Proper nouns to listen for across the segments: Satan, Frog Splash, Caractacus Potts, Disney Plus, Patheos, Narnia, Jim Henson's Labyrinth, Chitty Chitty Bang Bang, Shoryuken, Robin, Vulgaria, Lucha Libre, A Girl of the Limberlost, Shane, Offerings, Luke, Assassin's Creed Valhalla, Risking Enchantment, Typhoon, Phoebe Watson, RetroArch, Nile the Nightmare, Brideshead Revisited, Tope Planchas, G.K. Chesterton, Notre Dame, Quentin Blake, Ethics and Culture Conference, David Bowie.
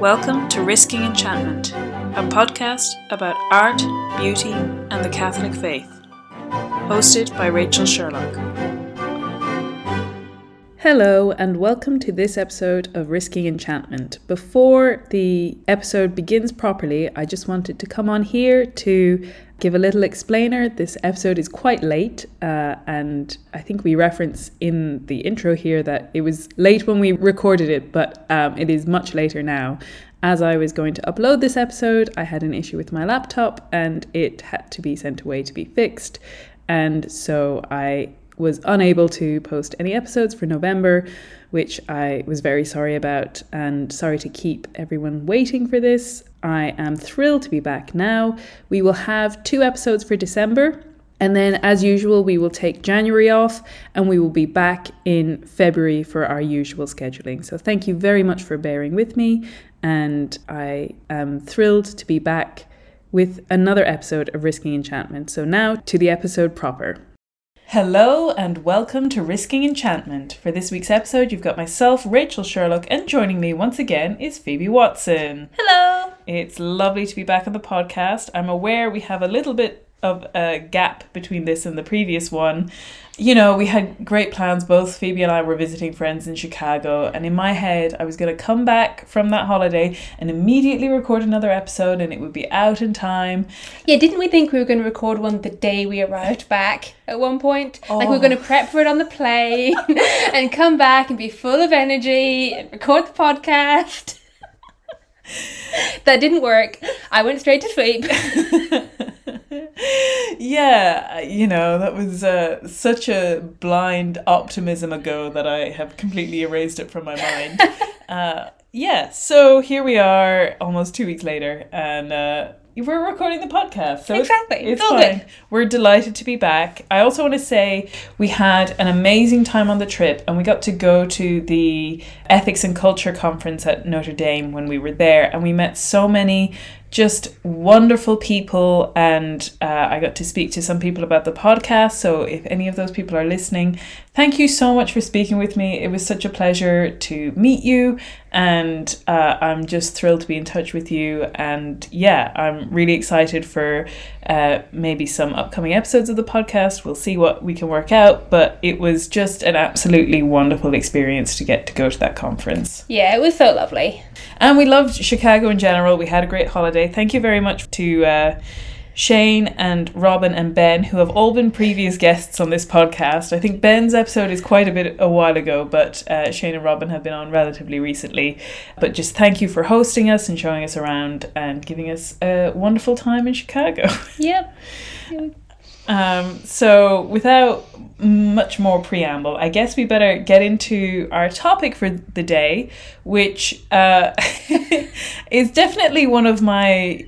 Welcome to Risking Enchantment, a podcast about art, beauty, and the Catholic faith, hosted by Rachel Sherlock. Hello and welcome to this episode of Risking Enchantment. Before the episode begins properly, I just wanted to come on here to give a little explainer. This episode is quite late and I think we reference in the intro here that it was late when we recorded it, but it is much later now. As I was going to upload this episode, I had an issue with my laptop and it had to be sent away to be fixed, and so I was unable to post any episodes for November, which I was very sorry about, and sorry to keep everyone waiting for this. I am thrilled to be back now. We will have 2 episodes for December, and then as usual we will take January off and we will be back in February for our usual scheduling. So thank you very much for bearing with me, and I am thrilled to be back with another episode of Risking Enchantment. So now to the episode proper. Hello and welcome to Risking Enchantment. For this week's episode, you've got myself, Rachel Sherlock, and joining me once again is Phoebe Watson. Hello! It's lovely to be back on the podcast. I'm aware we have a little bit of a gap between this and the previous one. You know, we had great plans. Both Phoebe and I were visiting friends in Chicago, and in my head I was going to come back from that holiday and immediately record another episode and it would be out in time. Yeah, didn't we think we were going to record one the day we arrived back at one point? Oh. Like we were going to prep for it on the plane and come back and be full of energy and record the podcast. That didn't work. I went straight to sleep. Yeah, you know, that was such a blind optimism ago that I have completely erased it from my mind. So here we are almost 2 weeks later, and we're recording the podcast. So exactly. It's all fine. Good. We're delighted to be back. I also want to say we had an amazing time on the trip, and we got to go to the Ethics and Culture Conference at Notre Dame when we were there, and we met so many just wonderful people, and I got to speak to some people about the podcast. So if any of those people are listening, thank you so much for speaking with me. It was such a pleasure to meet you, and I'm just thrilled to be in touch with you. And yeah, I'm really excited for maybe some upcoming episodes of the podcast. We'll see what we can work out, but it was just an absolutely wonderful experience to get to go to that conference. Yeah, it was so lovely. And we loved Chicago in general. We had a great holiday. Thank you very much to Shane and Robin and Ben, who have all been previous guests on this podcast. I think Ben's episode is quite a while ago, but Shane and Robin have been on relatively recently. But just thank you for hosting us and showing us around and giving us a wonderful time in Chicago. Yep. So without much more preamble, I guess we better get into our topic for the day, which is definitely one of my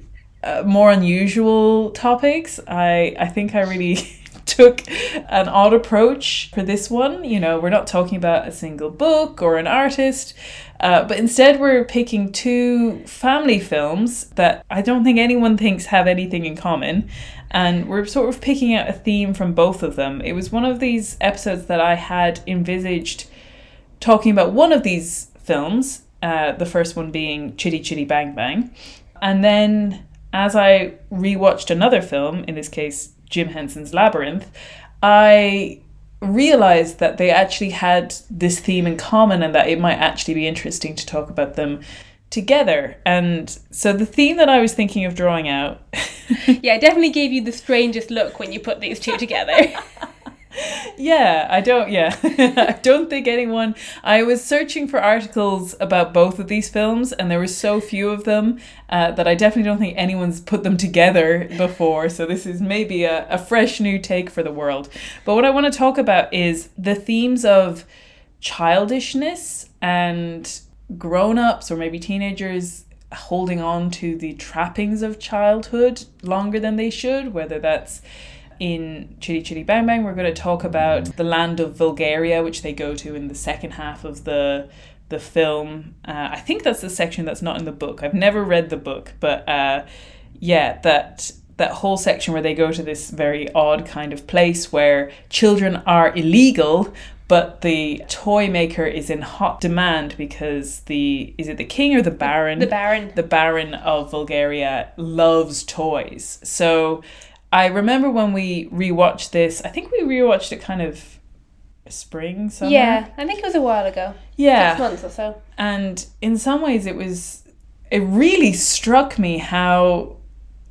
more unusual topics. I think I really took an odd approach for this one. You know, we're not talking about a single book or an artist, but instead we're picking 2 family films that I don't think anyone thinks have anything in common. And we're sort of picking out a theme from both of them. It was one of these episodes that I had envisaged talking about one of these films, the first one being Chitty Chitty Bang Bang. And then as I rewatched another film, in this case, Jim Henson's Labyrinth, I realized that they actually had this theme in common and that it might actually be interesting to talk about them together. And so the theme that I was thinking of drawing out yeah, I definitely gave you the strangest look when you put these 2 together. I don't think anyone... I was searching for articles about both of these films, and there were so few of them that I definitely don't think anyone's put them together before. So this is maybe a fresh new take for the world. But what I want to talk about is the themes of childishness and grown-ups, or maybe teenagers, holding on to the trappings of childhood longer than they should, whether that's in Chitty Chitty Bang Bang. We're going to talk about the land of Vulgaria, which they go to in the second half of the film. I think that's the section that's not in the book. I've never read the book, but that whole section where they go to this very odd kind of place where children are illegal, But the toy maker is in hot demand because is it the king or the baron? The baron. The baron of Vulgaria loves toys. So I remember when we rewatched this, I think we rewatched it kind of spring, summer? Yeah, I think it was a while ago. Yeah. 6 months or so. And in some ways it really struck me how,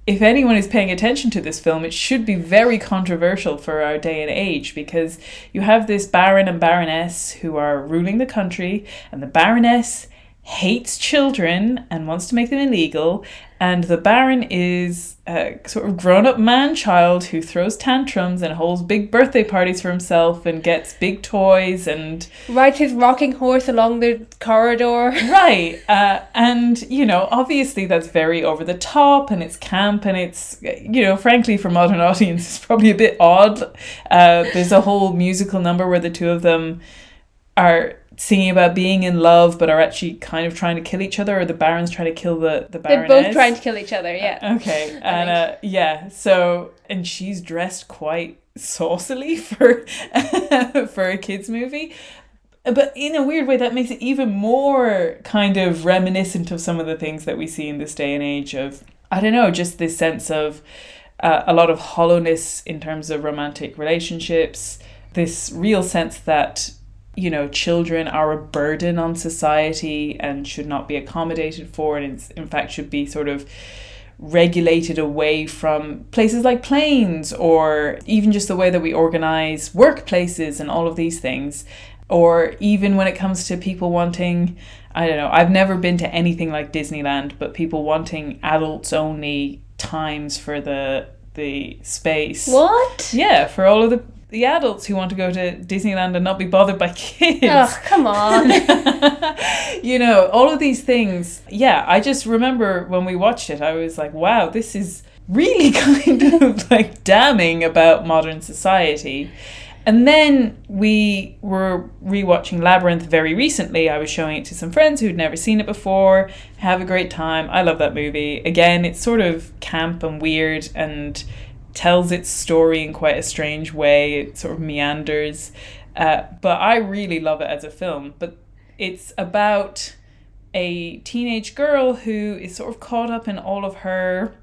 if anyone is paying attention to this film, it should be very controversial for our day and age, because you have this baron and baroness who are ruling the country, and the baroness hates children and wants to make them illegal, and the baron is a sort of grown-up man-child who throws tantrums and holds big birthday parties for himself and gets big toys and rides his rocking horse along the corridor. Right. And, you know, obviously that's very over the top and it's camp and it's, you know, frankly for modern audiences, probably a bit odd. There's a whole musical number where the two of them are singing about being in love, but are actually kind of trying to kill each other, or the baron's trying to kill the baroness. They're both trying to kill each other, yeah. Okay, and yeah, so, and she's dressed quite saucily for for a kids' movie. But in a weird way, that makes it even more kind of reminiscent of some of the things that we see in this day and age of, I don't know, just this sense of a lot of hollowness in terms of romantic relationships, this real sense that, you know, children are a burden on society and should not be accommodated for, and in fact should be sort of regulated away from places like planes, or even just the way that we organize workplaces and all of these things. Or even when it comes to people wanting, I don't know, I've never been to anything like Disneyland, but people wanting adults only times for the space. What? Yeah, for all of the adults who want to go to Disneyland and not be bothered by kids. Oh, come on. You know, all of these things. Yeah, I just remember when we watched it, I was like, wow, this is really kind of like damning about modern society. And then we were rewatching Labyrinth very recently. I was showing it to some friends who'd never seen it before. Have a great time. I love that movie. Again, it's sort of camp and weird and tells its story in quite a strange way. It sort of meanders, but I really love it as a film. But it's about a teenage girl who is sort of caught up in all of her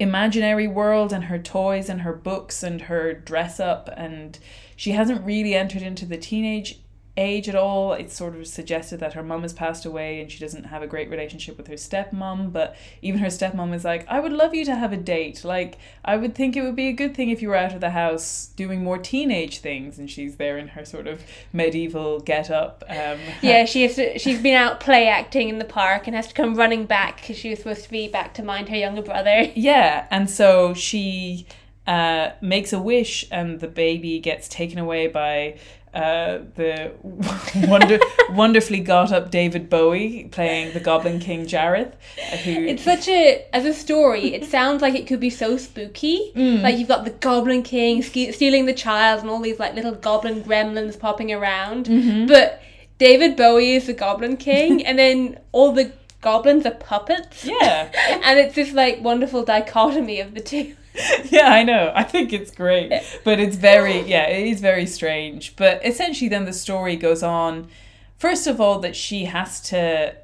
imaginary world and her toys and her books and her dress up, and she hasn't really entered into the teenage age at all. It's sort of suggested that her mum has passed away and she doesn't have a great relationship with her stepmom, but even her stepmom is like, I would love you to have a date. Like, I would think it would be a good thing if you were out of the house doing more teenage things. And she's there in her sort of medieval get-up. Yeah, she's been out play acting in the park and has to come running back because she was supposed to be back to mind her younger brother. Yeah, and so she makes a wish and the baby gets taken away by the wonderfully got up David Bowie playing the Goblin King Jareth. It's such a, as a story, it sounds like it could be so spooky. Mm. Like you've got the Goblin King stealing the child and all these like little goblin gremlins popping around. Mm-hmm. But David Bowie is the Goblin King and then all the goblins are puppets. Yeah. And it's this like wonderful dichotomy of the two. Yeah, I know. I think it's great. But it's very, it is very strange. But essentially then the story goes on, first of all, that she has to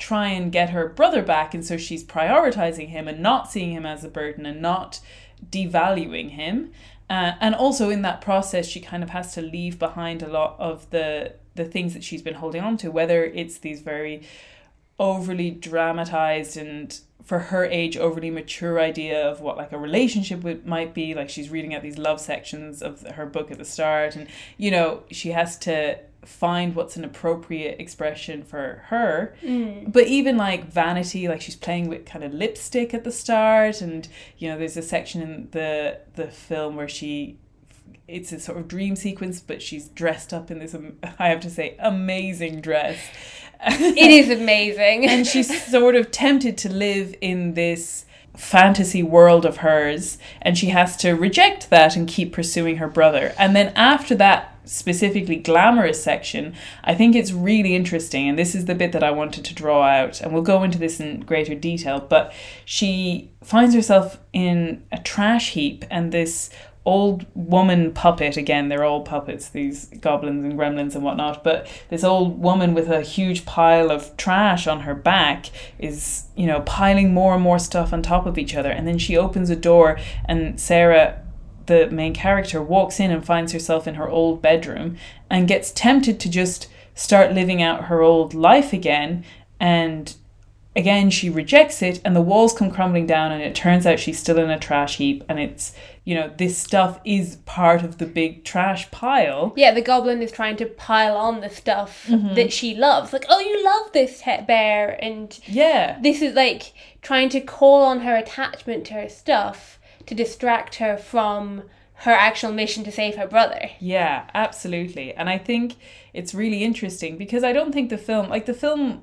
try and get her brother back. And so she's prioritizing him and not seeing him as a burden and not devaluing him. And also in that process, she kind of has to leave behind a lot of the things that she's been holding on to, whether it's these very overly dramatized and, for her age, overly mature idea of what like a relationship might be like. She's reading out these love sections of her book at the start, and you know, she has to find what's an appropriate expression for her. Mm. But even like vanity, like she's playing with kind of lipstick at the start, and you know, there's a section in the film where it's a sort of dream sequence, but she's dressed up in this, I have to say, amazing dress. It is amazing. And she's sort of tempted to live in this fantasy world of hers, and she has to reject that and keep pursuing her brother. And then after that specifically glamorous section, I think it's really interesting, and this is the bit that I wanted to draw out, and we'll go into this in greater detail, but she finds herself in a trash heap and this old woman puppet again. They're all puppets, these goblins and gremlins and whatnot, but this old woman with a huge pile of trash on her back is, you know, piling more and more stuff on top of each other, and then she opens a door and Sarah, the main character, walks in and finds herself in her old bedroom and gets tempted to just start living out her old life again, and again she rejects it, and the walls come crumbling down, and it turns out she's still in a trash heap, and it's, you know, this stuff is part of the big trash pile. Yeah, the goblin is trying to pile on the stuff that she loves. Like, oh, you love this bear, and yeah, this is like trying to call on her attachment to her stuff to distract her from her actual mission to save her brother. Yeah, absolutely. And I think it's really interesting because I don't think the film,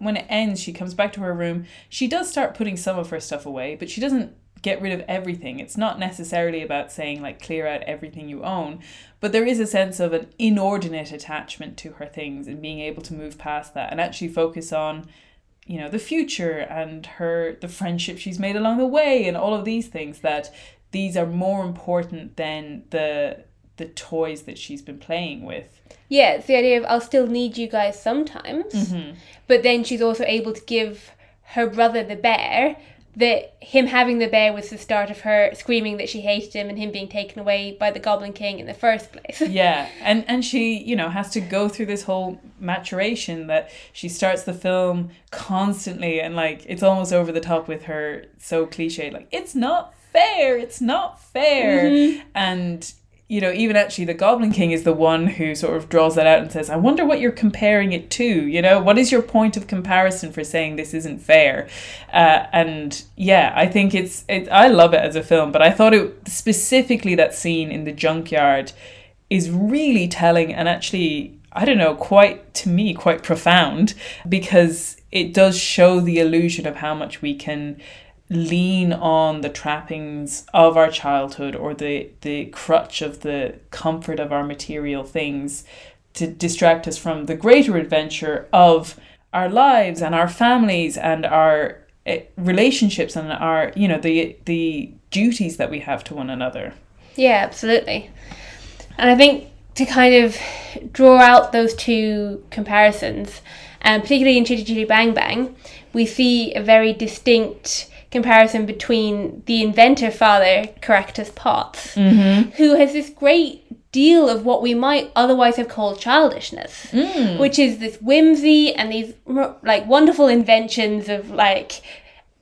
when it ends, she comes back to her room. She does start putting some of her stuff away, but she doesn't get rid of everything. It's not necessarily about saying, like, clear out everything you own, but there is a sense of an inordinate attachment to her things and being able to move past that and actually focus on, you know, the future and the friendship she's made along the way and all of these things, that these are more important than the toys that she's been playing with. Yeah, it's the idea of, I'll still need you guys sometimes. Mm-hmm. But then she's also able to give her brother the bear, that him having the bear was the start of her screaming that she hated him and him being taken away by the Goblin King in the first place. Yeah, and she, you know, has to go through this whole maturation that she starts the film constantly, and, like, it's almost over the top with her, so cliche, like, it's not fair. Mm-hmm. And, you know, even actually the Goblin King is the one who sort of draws that out and says, I wonder what you're comparing it to, you know, what is your point of comparison for saying this isn't fair? And yeah, I think I love it as a film, but I thought it specifically, that scene in the junkyard is really telling, and actually, I don't know, quite profound, because it does show the illusion of how much we can lean on the trappings of our childhood or the crutch of the comfort of our material things to distract us from the greater adventure of our lives and our families and our relationships and our, you know, the duties that we have to one another. Yeah, absolutely. And I think to kind of draw out those two comparisons, and particularly in Chitty Chitty Bang Bang, we see a very distinct comparison between the inventor father, Caractacus Potts, who has this great deal of what we might otherwise have called childishness, which is this whimsy and these, like, wonderful inventions of, like,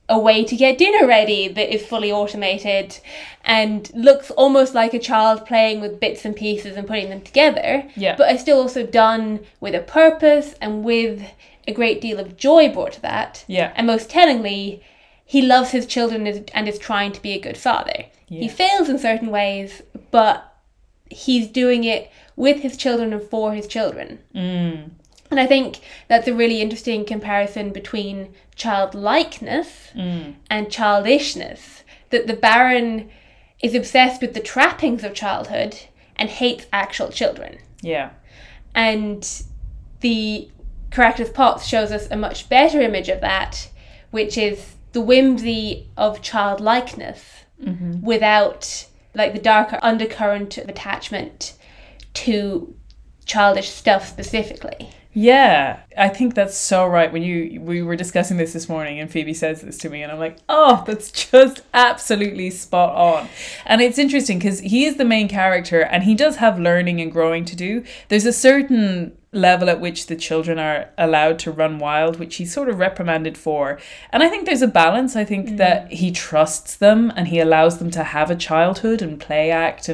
a way to get dinner ready that is fully automated and looks almost like a child playing with bits and pieces and putting them together, but are still also done with a purpose and with a great deal of joy brought to that. Yeah. And most tellingly, he loves his children and is trying to be a good father. Yeah. He fails in certain ways, but he's doing it with his children and for his children. Mm. And I think that's a really interesting comparison between childlikeness and childishness, that the Baron is obsessed with the trappings of childhood and hates actual children. Yeah. And the Caractacus Potts shows us a much better image of that, which is the whimsy of childlikeness without, like, the darker undercurrent of attachment to childish stuff specifically. Yeah, I think that's so right. When we were discussing this morning, and Phoebe says this to me, and I'm like, oh, that's just absolutely spot on. And it's interesting because he is the main character and he does have learning and growing to do. There's a certain level at which the children are allowed to run wild, which he's sort of reprimanded for. And I think there's a balance. I think that he trusts them and he allows them to have a childhood and play act.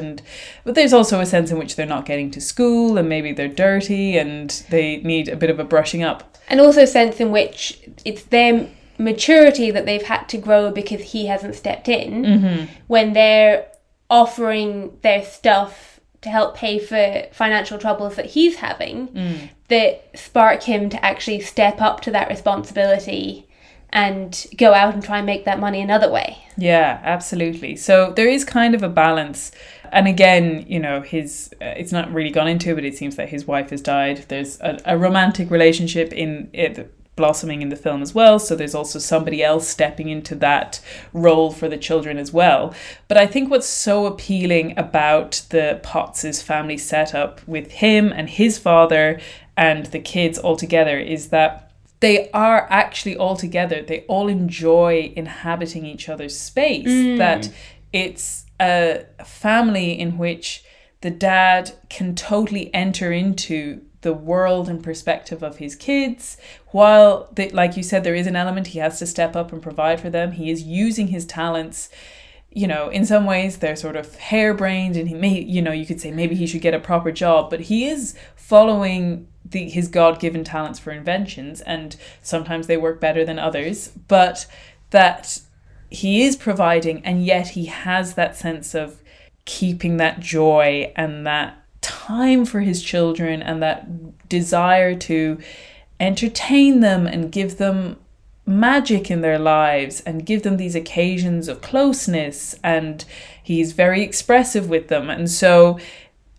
But there's also a sense in which they're not getting to school and maybe they're dirty and they need a bit of a brushing up. And also a sense in which it's their maturity that they've had to grow because he hasn't stepped in when they're offering their stuff to help pay for financial troubles that he's having, that spark him to actually step up to that responsibility and go out and try and make that money another way. Yeah, absolutely. So there is kind of a balance. And again, you know, it's not really gone into, but it seems that his wife has died. There's a romantic relationship in it. blossoming in the film as well, so there's also somebody else stepping into that role for the children as well. But I think what's so appealing about the Potts's family setup with him and his father and the kids all together is that they are actually all together. They all enjoy inhabiting each other's space. Mm. That it's a family in which the dad can totally enter into the world and perspective of his kids, while, they, like you said, there is an element he has to step up and provide for them. He is using his talents. You know, in some ways they're sort of harebrained, and he may, you know, you could say maybe he should get a proper job, but he is following his God-given talents for inventions, and sometimes they work better than others, but that he is providing, and yet he has that sense of keeping that joy and that time for his children and that desire to entertain them and give them magic in their lives and give them these occasions of closeness, and he's very expressive with them. And so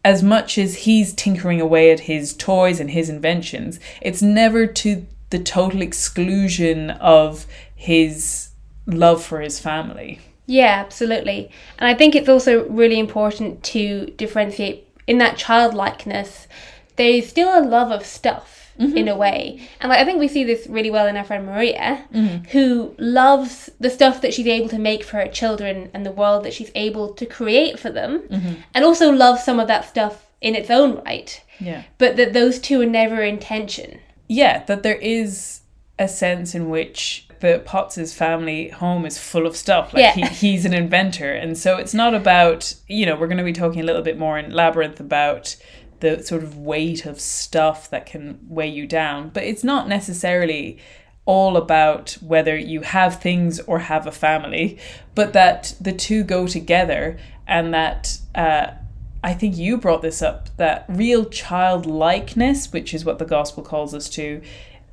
as much as he's tinkering away at his toys and his inventions, it's never to the total exclusion of his love for his family. Yeah, absolutely. And I think it's also really important to differentiate in that childlikeness, there's still a love of stuff, mm-hmm. in a way. And I think we see this really well in our friend Maria, mm-hmm. who loves the stuff that she's able to make for her children and the world that she's able to create for them, mm-hmm. and also loves some of that stuff in its own right. Yeah. But that those two are never in tension. Yeah, that there is a sense in which the Potts' family home is full of stuff. Like, yeah. he's an inventor. And so it's not about, you know, we're going to be talking a little bit more in Labyrinth about the sort of weight of stuff that can weigh you down. But it's not necessarily all about whether you have things or have a family, but that the two go together, and that I think you brought this up, that real childlikeness, which is what the gospel calls us to,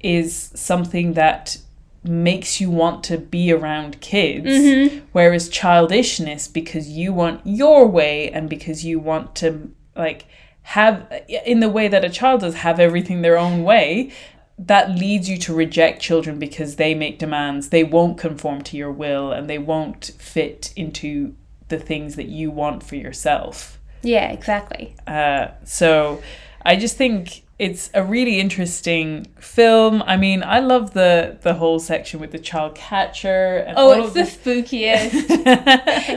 is something that makes you want to be around kids, mm-hmm. whereas childishness, because you want your way and because you want to, like, have, in the way that a child does, have everything their own way, that leads you to reject children because they make demands. They won't conform to your will and they won't fit into the things that you want for yourself. Yeah, exactly. So I just think it's a really interesting film. I mean, I love the whole section with the child catcher. And it's the spookiest.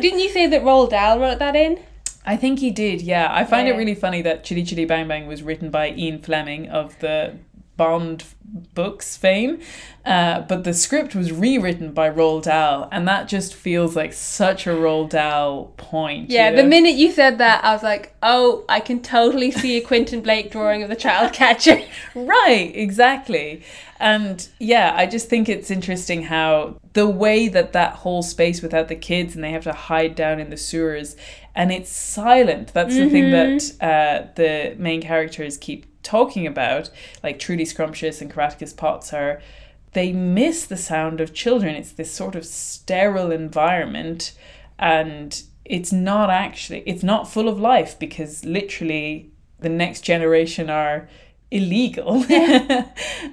Didn't you say that Roald Dahl wrote that in? I think he did, yeah. I find it really funny that Chitty Chitty Bang Bang was written by Ian Fleming of the Bond books fame, but the script was rewritten by Roald Dahl, and that just feels like such a Roald Dahl point. Yeah, you know? The minute you said that, I was like, oh, I can totally see a Quentin Blake drawing of the child catcher. Right, exactly. And yeah, I just think it's interesting how the way that whole space without the kids, and they have to hide down in the sewers, and it's silent. That's mm-hmm. the thing that the main characters keep talking about, like Truly Scrumptious and Caractacus Potts are, they miss the sound of children. It's this sort of sterile environment, and it's not full of life, because literally the next generation are illegal.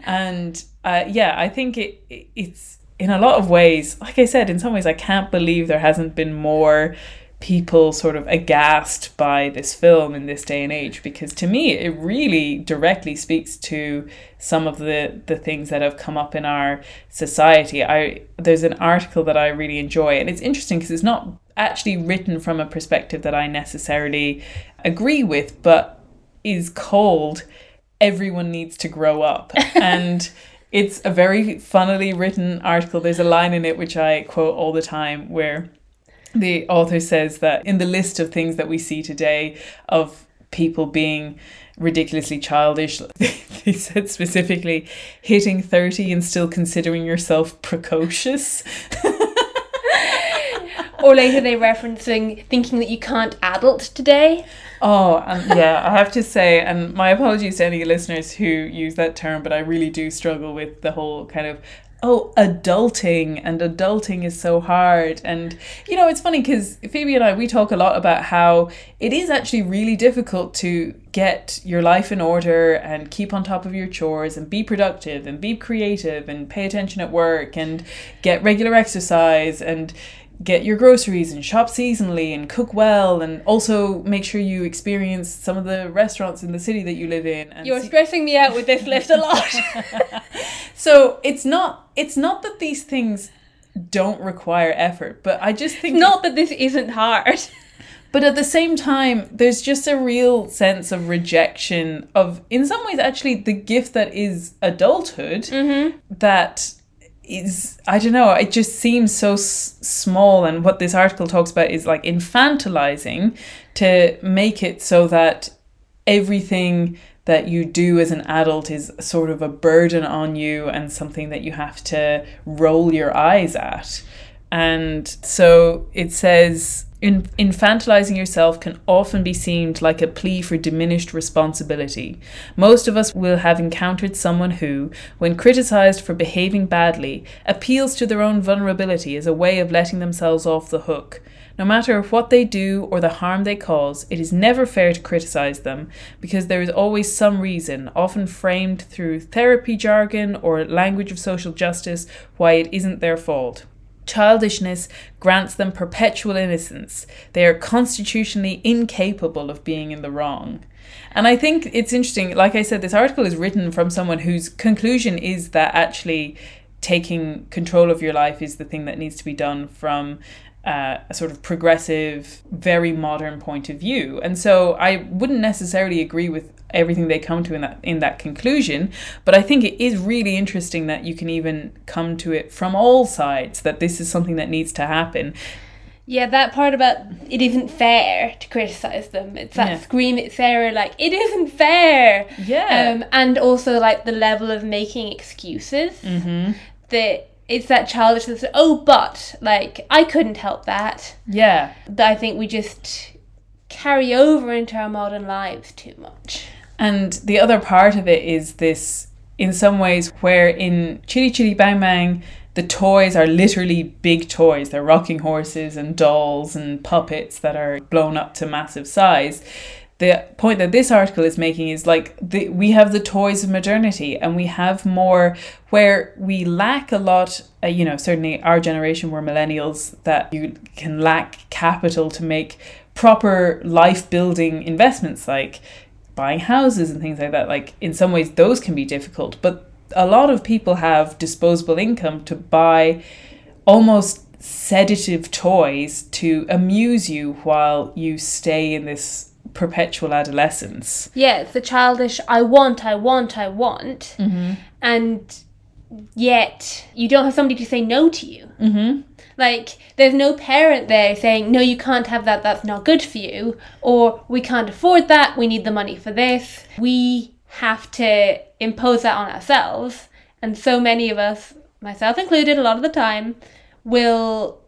And I think it's in a lot of ways, like I said, in some ways I can't believe there hasn't been more people sort of aghast by this film in this day and age, because to me it really directly speaks to some of the things that have come up in our society. There's an article that I really enjoy, and it's interesting because it's not actually written from a perspective that I necessarily agree with, but is called "Everyone Needs to Grow Up." And it's a very funnily written article. There's a line in it which I quote all the time where the author says that in the list of things that we see today of people being ridiculously childish, they said specifically hitting 30 and still considering yourself precocious. Or later they're referencing thinking that you can't adult today. I have to say, and my apologies to any listeners who use that term, but I really do struggle with the whole kind of oh, adulting, and adulting is so hard. And, you know, it's funny because Phoebe and I, we talk a lot about how it is actually really difficult to get your life in order and keep on top of your chores and be productive and be creative and pay attention at work and get regular exercise and get your groceries and shop seasonally and cook well, and also make sure you experience some of the restaurants in the city that you live in. And you're stressing me out with this list a lot. So it's not that these things don't require effort, but I just think... Not that this isn't hard. But at the same time, there's just a real sense of rejection of, in some ways, actually the gift that is adulthood, mm-hmm. that... is, I don't know, it just seems so small. And what this article talks about is like infantilizing to make it so that everything that you do as an adult is sort of a burden on you and something that you have to roll your eyes at. And so it says, infantilizing yourself can often be seemed like a plea for diminished responsibility. Most of us will have encountered someone who, when criticized for behaving badly, appeals to their own vulnerability as a way of letting themselves off the hook. No matter what they do or the harm they cause, it is never fair to criticize them because there is always some reason, often framed through therapy jargon or language of social justice, why it isn't their fault. Childishness grants them perpetual innocence. They are constitutionally incapable of being in the wrong. And I think it's interesting, like I said, this article is written from someone whose conclusion is that actually taking control of your life is the thing that needs to be done from a sort of progressive, very modern point of view. And so I wouldn't necessarily agree with everything they come to in that conclusion, but I think it is really interesting that you can even come to it from all sides, that this is something that needs to happen. Yeah, that part about it isn't fair to criticise them. It's that scream at Sarah, like, it isn't fair! Yeah. And also, like, the level of making excuses, mm-hmm. that... It's that childishness, oh, but, like, I couldn't help that. Yeah. That I think we just carry over into our modern lives too much. And the other part of it is this, in some ways, where in Chitty Chitty Bang Bang, the toys are literally big toys. They're rocking horses and dolls and puppets that are blown up to massive size. The point that this article is making is like we have the toys of modernity, and we have more where we lack a lot, you know, certainly our generation, we're millennials, that you can lack capital to make proper life building investments like buying houses and things like that. Like in some ways those can be difficult, but a lot of people have disposable income to buy almost sedative toys to amuse you while you stay in this perpetual adolescence. Yeah, it's the childish I want, mm-hmm. and yet you don't have somebody to say no to you. Mm-hmm. Like there's no parent there saying, no, you can't have that, that's not good for you, or we can't afford that, we need the money for this. We have to impose that on ourselves, and so many of us, myself included, a lot of the time will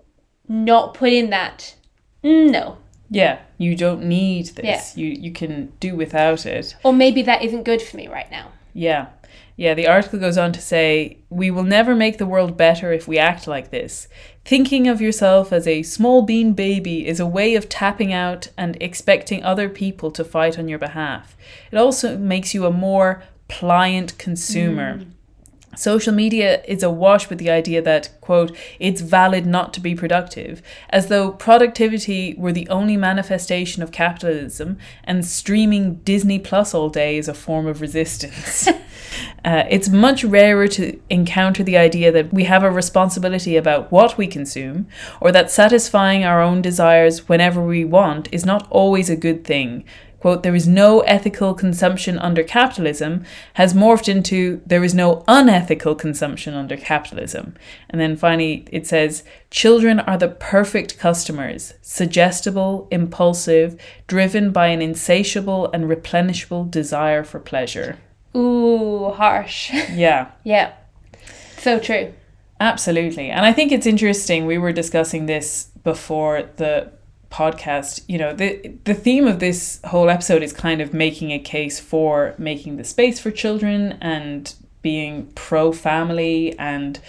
not put in that no. Yeah, you don't need this. Yeah. You can do without it. Or maybe that isn't good for me right now. Yeah. Yeah, the article goes on to say, we will never make the world better if we act like this. Thinking of yourself as a small bean baby is a way of tapping out and expecting other people to fight on your behalf. It also makes you a more pliant consumer. Mm. Social media is awash with the idea that, quote, it's valid not to be productive, as though productivity were the only manifestation of capitalism and streaming Disney Plus all day is a form of resistance. It's much rarer to encounter the idea that we have a responsibility about what we consume, or that satisfying our own desires whenever we want is not always a good thing. Quote, there is no ethical consumption under capitalism has morphed into there is no unethical consumption under capitalism. And then finally it says, children are the perfect customers, suggestible, impulsive, driven by an insatiable and replenishable desire for pleasure. Ooh, harsh. Yeah. Yeah. So true. Absolutely. And I think it's interesting, we were discussing this before the podcast, you know, the theme of this whole episode is kind of making a case for making the space for children and being pro-family and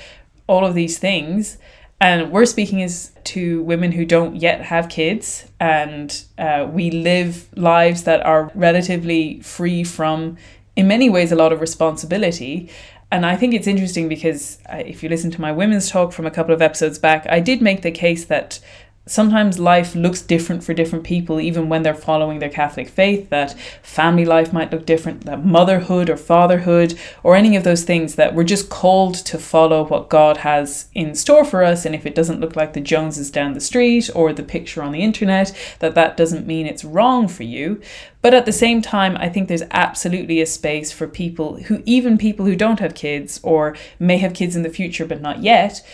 all of these things. And we're speaking as to women who don't yet have kids, and we live lives that are relatively free from, in many ways, a lot of responsibility. And I think it's interesting because if you listen to my women's talk from a couple of episodes back, I did make the case that sometimes life looks different for different people, even when they're following their Catholic faith, that family life might look different, that motherhood or fatherhood or any of those things, that we're just called to follow what God has in store for us. And if it doesn't look like the Joneses down the street or the picture on the internet, that doesn't mean it's wrong for you. But at the same time, I think there's absolutely a space for people who, even people who don't have kids or may have kids in the future but not yet,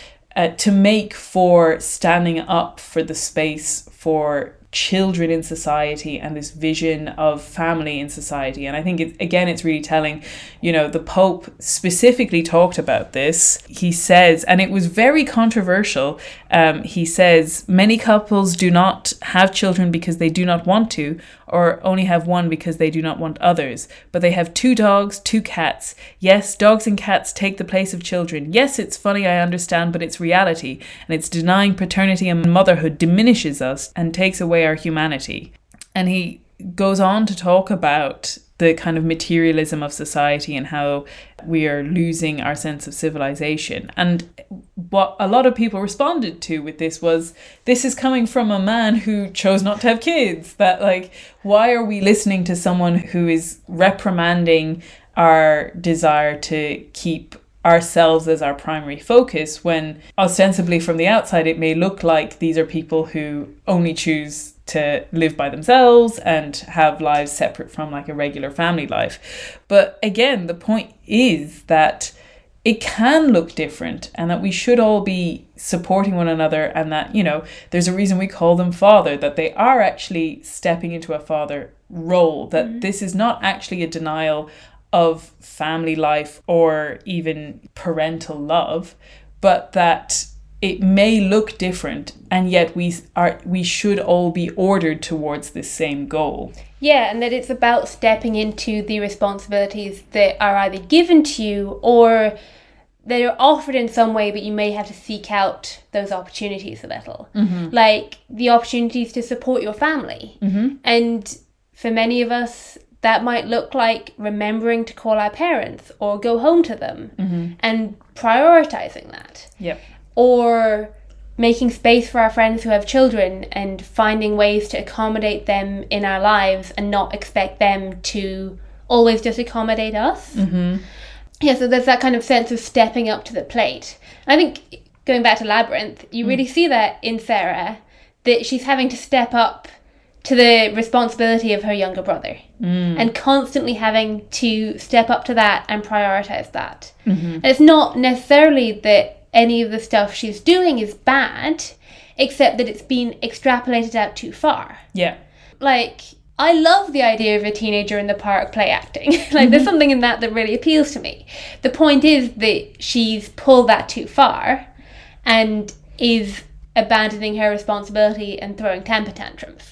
to make for standing up for the space for children in society and this vision of family in society. And I think, it's really telling, you know, the Pope specifically talked about this. He says, and it was very controversial, he says, many couples do not have children because they do not want to, or only have one because they do not want others. But they have 2 dogs, 2 cats. Yes, dogs and cats take the place of children. Yes, it's funny, I understand, but it's reality. And it's denying paternity and motherhood diminishes us and takes away our humanity. And he goes on to talk about the kind of materialism of society and how we are losing our sense of civilization. And what a lot of people responded to with this was, this is coming from a man who chose not to have kids. That, like, why are we listening to someone who is reprimanding our desire to keep ourselves as our primary focus, when ostensibly from the outside it may look like these are people who only choose to live by themselves and have lives separate from, like, a regular family life. But again, the point is that it can look different and that we should all be supporting one another, and that, you know, there's a reason we call them father, that they are actually stepping into a father role, that this is not actually a denial of family life or even parental love, but that it may look different, and yet we should all be ordered towards this same goal. Yeah, and that it's about stepping into the responsibilities that are either given to you or that are offered in some way, but you may have to seek out those opportunities a little. Mm-hmm. Like the opportunities to support your family. Mm-hmm. And for many of us, that might look like remembering to call our parents or go home to them, mm-hmm. and prioritizing that. Yep. Or making space for our friends who have children and finding ways to accommodate them in our lives and not expect them to always just accommodate us. Mm-hmm. Yeah, so there's that kind of sense of stepping up to the plate. And I think, going back to Labyrinth, you really see that in Sarah, that she's having to step up to the responsibility of her younger brother, and constantly having to step up to that and prioritize that. Mm-hmm. And it's not necessarily that any of the stuff she's doing is bad, except that it's been extrapolated out too far. Yeah. Like, I love the idea of a teenager in the park play acting. Like, mm-hmm. there's something in that really appeals to me. The point is that she's pulled that too far and is abandoning her responsibility and throwing temper tantrums.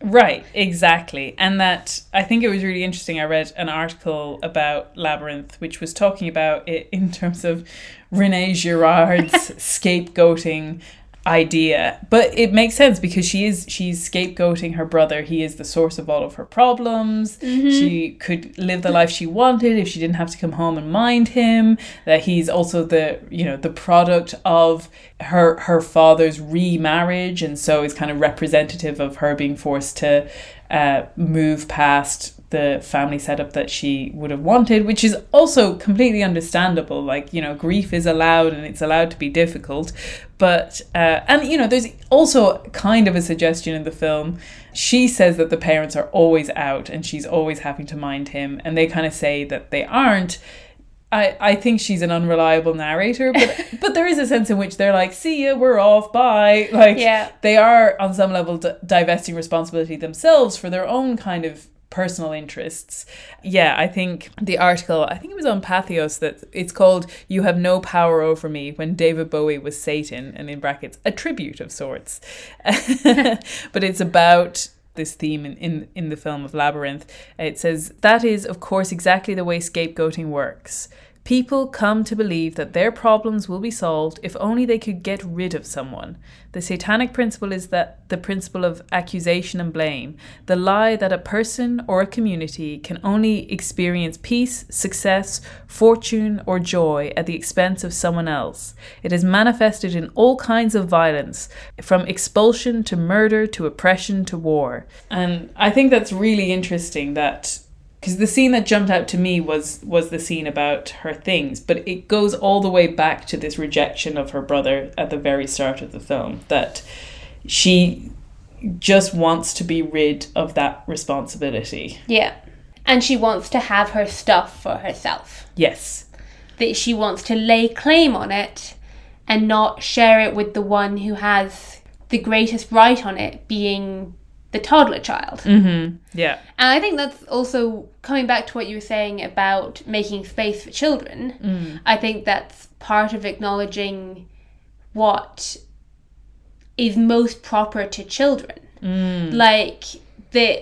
Right, exactly. And that, I think it was really interesting, I read an article about Labyrinth which was talking about it in terms of Renée Girard's scapegoating idea. But it makes sense because she's scapegoating her brother. He is the source of all of her problems. Mm-hmm. She could live the life she wanted if she didn't have to come home and mind him. That he's also the product of her father's remarriage, and so is kind of representative of her being forced to move past the family setup that she would have wanted, which is also completely understandable. Like, you know, grief is allowed and it's allowed to be difficult. But, and, you know, there's also kind of a suggestion in the film. She says that the parents are always out and she's always having to mind him. And they kind of say that they aren't. I think she's an unreliable narrator, but there is a sense in which they're like, see ya, we're off, bye. Like, yeah. They are on some level divesting responsibility themselves for their own kind of personal interests. Yeah, I think the article, I think it was on Patheos, that it's called You Have No Power Over Me When David Bowie Was Satan, and in brackets, a tribute of sorts. But it's about this theme in the film of Labyrinth. It says, that is, of course, exactly the way scapegoating works. People come to believe that their problems will be solved if only they could get rid of someone. The satanic principle is that the principle of accusation and blame, the lie that a person or a community can only experience peace, success, fortune, or joy at the expense of someone else. It is manifested in all kinds of violence, from expulsion to murder to oppression to war. And I think that's really interesting that... because the scene that jumped out to me was the scene about her things, but it goes all the way back to this rejection of her brother at the very start of the film, that she just wants to be rid of that responsibility. Yeah. And she wants to have her stuff for herself. Yes. That she wants to lay claim on it and not share it with the one who has the greatest right on it, being... the toddler child. Mm-hmm. Yeah. And I think that's also coming back to what you were saying about making space for children. Mm. I think that's part of acknowledging what is most proper to children. Mm. Like, that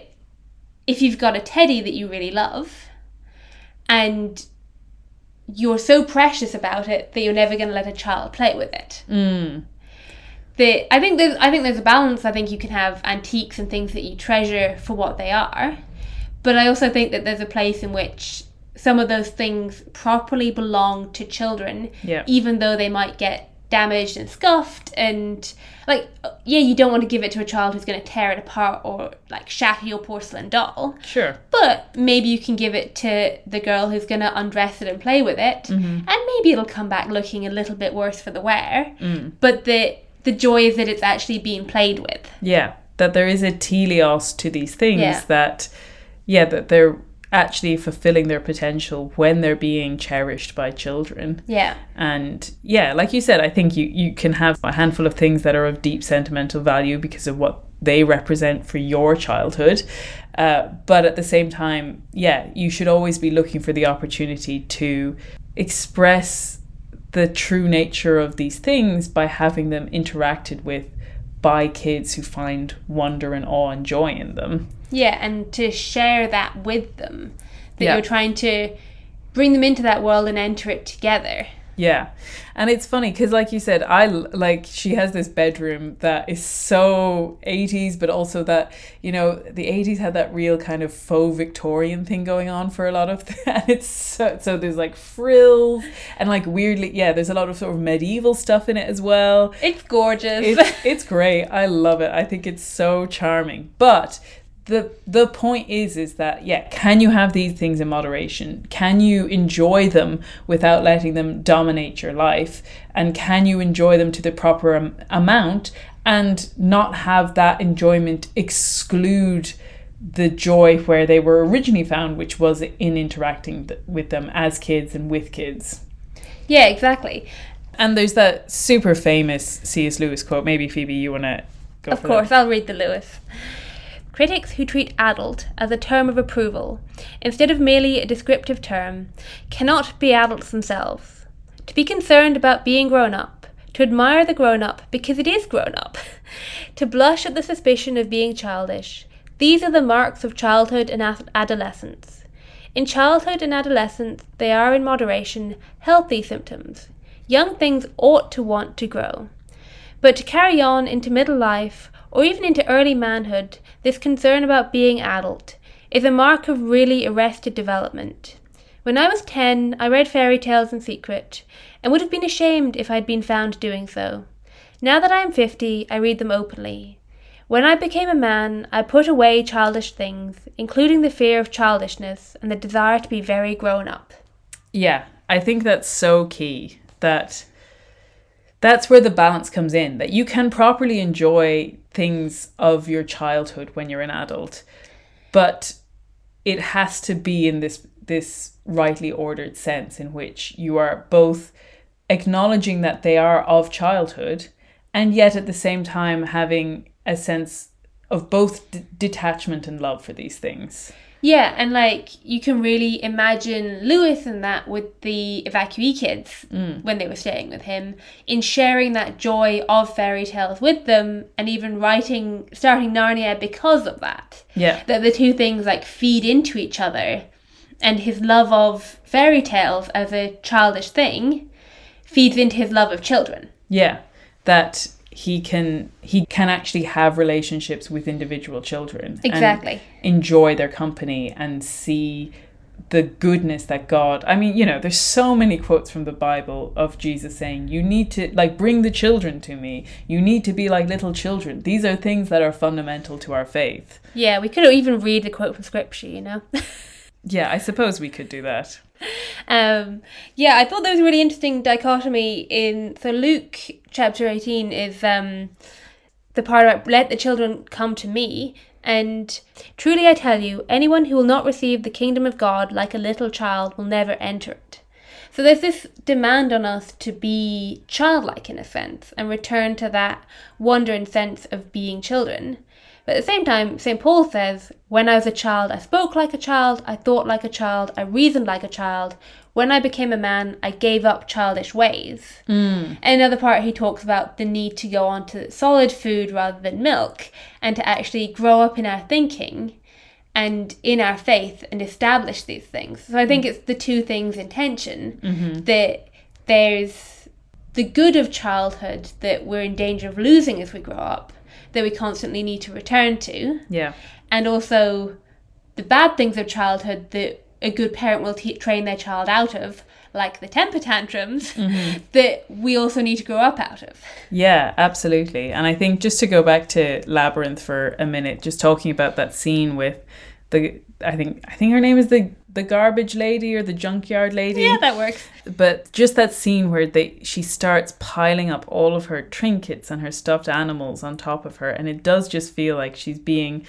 if you've got a teddy that you really love and you're so precious about it that you're never going to let a child play with it. Mm. I think there's a balance. I think you can have antiques and things that you treasure for what they are, but I also think that there's a place in which some of those things properly belong to children, yeah. Even though they might get damaged and scuffed, and like, yeah, you don't want to give it to a child who's going to tear it apart or like shatter your porcelain doll. Sure. But maybe you can give it to the girl who's going to undress it and play with it, mm-hmm. and maybe it'll come back looking a little bit worse for the wear, but the joy is that it's actually being played with. Yeah, that there is a teleos to these things, yeah. that they're actually fulfilling their potential when they're being cherished by children. Yeah. And yeah, like you said, I think you can have a handful of things that are of deep sentimental value because of what they represent for your childhood. But at the same time, yeah, you should always be looking for the opportunity to express the true nature of these things by having them interacted with by kids who find wonder and awe and joy in them. Yeah, and to share that with them, that yeah. You're trying to bring them into that world and enter it together. Yeah, and it's funny because, like you said, she has this bedroom that is so 80s, but also that, you know, the 80s had that real kind of faux Victorian thing going on for a lot of that. It's so there's like frills and like weirdly, yeah, there's a lot of sort of medieval stuff in it as well. It's gorgeous. It's great. I love it. I think it's so charming. But the point is that, yeah, can you have these things in moderation? Can you enjoy them without letting them dominate your life? And can you enjoy them to the proper amount and not have that enjoyment exclude the joy where they were originally found, which was in interacting with them as kids and with kids? Yeah, exactly. And there's that super famous C.S. Lewis quote. Maybe, Phoebe, you want to go for that? Of course, I'll read the Lewis. Critics who treat adult as a term of approval, instead of merely a descriptive term, cannot be adults themselves. To be concerned about being grown up, to admire the grown up because it is grown up, to blush at the suspicion of being childish, these are the marks of childhood and adolescence. In childhood and adolescence, they are in moderation healthy symptoms. Young things ought to want to grow. But to carry on into middle life, or even into early manhood, this concern about being adult is a mark of really arrested development. When I was 10, I read fairy tales in secret, and would have been ashamed if I had been found doing so. Now that I am 50, I read them openly. When I became a man, I put away childish things, including the fear of childishness and the desire to be very grown up. Yeah, I think that's so key, that... that's where the balance comes in, that you can properly enjoy things of your childhood when you're an adult, but it has to be in this rightly ordered sense in which you are both acknowledging that they are of childhood and yet at the same time having a sense of both detachment and love for these things. Yeah, and like you can really imagine Lewis and that with the evacuee kids when they were staying with him, in sharing that joy of fairy tales with them, and even starting Narnia because of that. Yeah. That the two things like feed into each other and his love of fairy tales as a childish thing feeds into his love of children. Yeah, that he can actually have relationships with individual children. Exactly. And enjoy their company and see the goodness that God... I mean, you know, there's so many quotes from the Bible of Jesus saying, you need to, like, bring the children to me. You need to be like little children. These are things that are fundamental to our faith. Yeah, we could even read the quote from Scripture, you know? Yeah, I suppose we could do that. Yeah, I thought there was a really interesting dichotomy in... So Luke chapter 18 is the part about let the children come to me. And truly I tell you, anyone who will not receive the kingdom of God like a little child will never enter it. So there's this demand on us to be childlike in a sense and return to that wandering sense of being children. But at the same time, St. Paul says, when I was a child, I spoke like a child, I thought like a child, I reasoned like a child. When I became a man, I gave up childish ways. Mm. And another part, he talks about the need to go on to solid food rather than milk and to actually grow up in our thinking and in our faith and establish these things. So I think it's the two things in tension, mm-hmm. that there's the good of childhood that we're in danger of losing as we grow up, that we constantly need to return to. Yeah. And also the bad things of childhood that a good parent will train their child out of, like the temper tantrums, mm-hmm. that we also need to grow up out of. Yeah, absolutely. And I think just to go back to Labyrinth for a minute, just talking about that scene with the, I think her name is the garbage lady or the junkyard lady. Yeah, that works. But just that scene where she starts piling up all of her trinkets and her stuffed animals on top of her, and it does just feel like she's being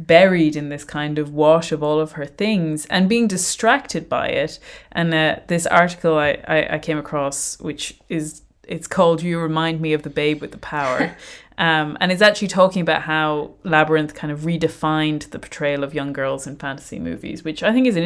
buried in this kind of wash of all of her things and being distracted by it. And this article I came across, which is, it's called You Remind Me of the Babe with the Power. And it's actually talking about how Labyrinth kind of redefined the portrayal of young girls in fantasy movies, which I think is an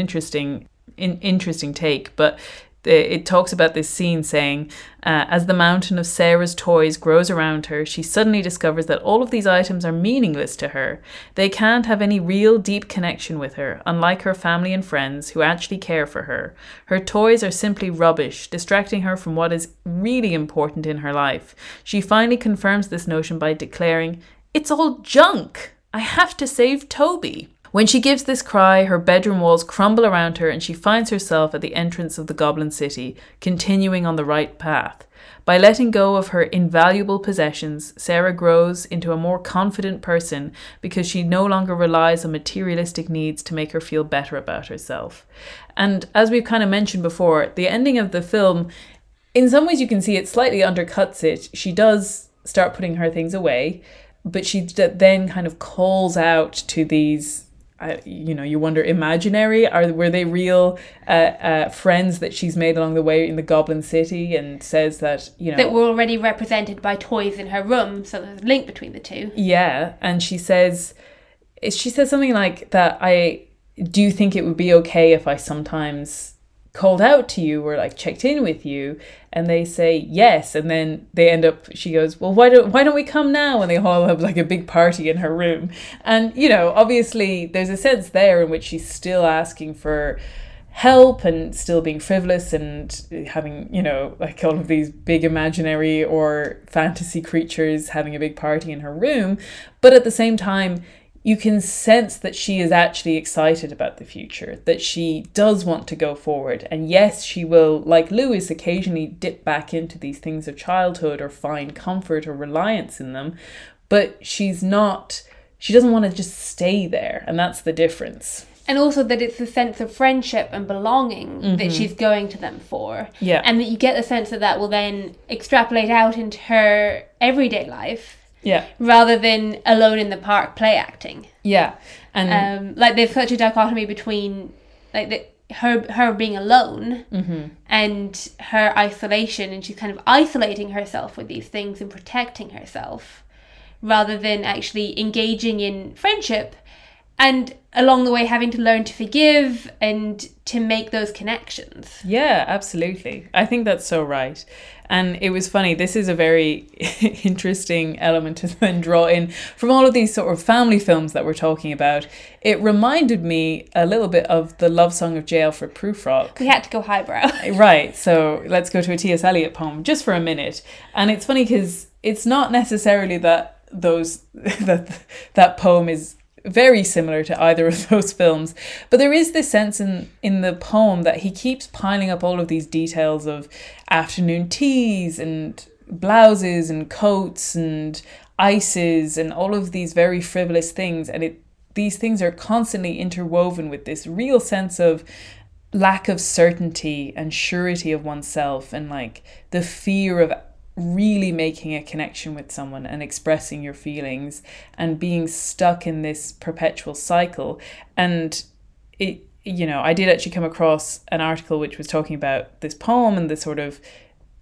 interesting take. But it talks about this scene saying, as the mountain of Sarah's toys grows around her, she suddenly discovers that all of these items are meaningless to her. They can't have any real deep connection with her, unlike her family and friends who actually care for her. Her toys are simply rubbish, distracting her from what is really important in her life. She finally confirms this notion by declaring, "It's all junk! I have to save Toby!" When she gives this cry, her bedroom walls crumble around her and she finds herself at the entrance of the Goblin City, continuing on the right path. By letting go of her invaluable possessions, Sarah grows into a more confident person because she no longer relies on materialistic needs to make her feel better about herself. And as we've kind of mentioned before, the ending of the film, in some ways you can see it slightly undercuts it. She does start putting her things away, but she then kind of calls out to these... you know, you wonder, imaginary? Were they real friends that she's made along the way in the Goblin City, and says that, you know... That were already represented by toys in her room, so there's a link between the two. Yeah, and she says something like that, I do think it would be okay if I sometimes called out to you or like checked in with you, and they say yes, and then they end up, she goes, well, why don't we come now, and they all have like a big party in her room. And you know, obviously there's a sense there in which she's still asking for help and still being frivolous and having, you know, like all of these big imaginary or fantasy creatures having a big party in her room, but at the same time you can sense that she is actually excited about the future, that she does want to go forward. And yes, she will, like Lewis, occasionally dip back into these things of childhood or find comfort or reliance in them, but she doesn't want to just stay there. And that's the difference. And also that it's the sense of friendship and belonging, mm-hmm. that she's going to them for. Yeah. And that you get the sense that will then extrapolate out into her everyday life. Yeah. Rather than alone in the park play acting. Yeah. And like there's such a dichotomy between like her being alone, mm-hmm. and her isolation, and she's kind of isolating herself with these things and protecting herself rather than actually engaging in friendship And along the way, having to learn to forgive and to make those connections. Yeah, absolutely. I think that's so right. And it was funny. This is a very interesting element to then draw in from all of these sort of family films that we're talking about. It reminded me a little bit of the Love Song of J. Alfred Prufrock. We had to go highbrow. Right. So let's go to a T.S. Eliot poem just for a minute. And it's funny because it's not necessarily that that poem is very similar to either of those films, but there is this sense in the poem that he keeps piling up all of these details of afternoon teas and blouses and coats and ices and all of these very frivolous things, and these things are constantly interwoven with this real sense of lack of certainty and surety of oneself, and like the fear of really making a connection with someone and expressing your feelings and being stuck in this perpetual cycle. And it, you know, I did actually come across an article which was talking about this poem and the sort of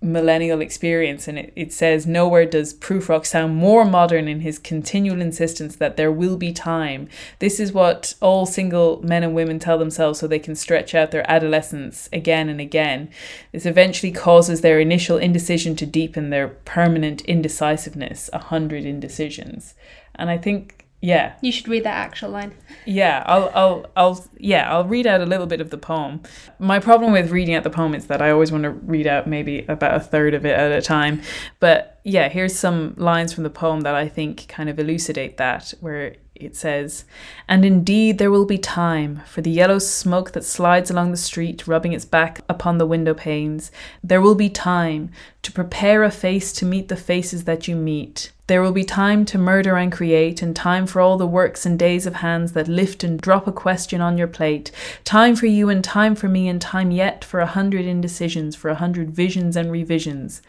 millennial experience, and it says, nowhere does Prufrock sound more modern in his continual insistence that there will be time. This is what all single men and women tell themselves so they can stretch out their adolescence again and again. This eventually causes their initial indecision to deepen their permanent indecisiveness, 100 indecisions. And I think, yeah. You should read that actual line. Yeah, I'll read out a little bit of the poem. My problem with reading out the poem is that I always want to read out maybe about a third of it at a time. But yeah, here's some lines from the poem that I think kind of elucidate that, where it says, "And indeed there will be time for the yellow smoke that slides along the street, rubbing its back upon the window panes. There will be time to prepare a face to meet the faces that you meet. There will be time to murder and create, and time for all the works and days of hands that lift and drop a question on your plate. Time for you and time for me, and time yet for 100 indecisions, for 100 visions and revisions,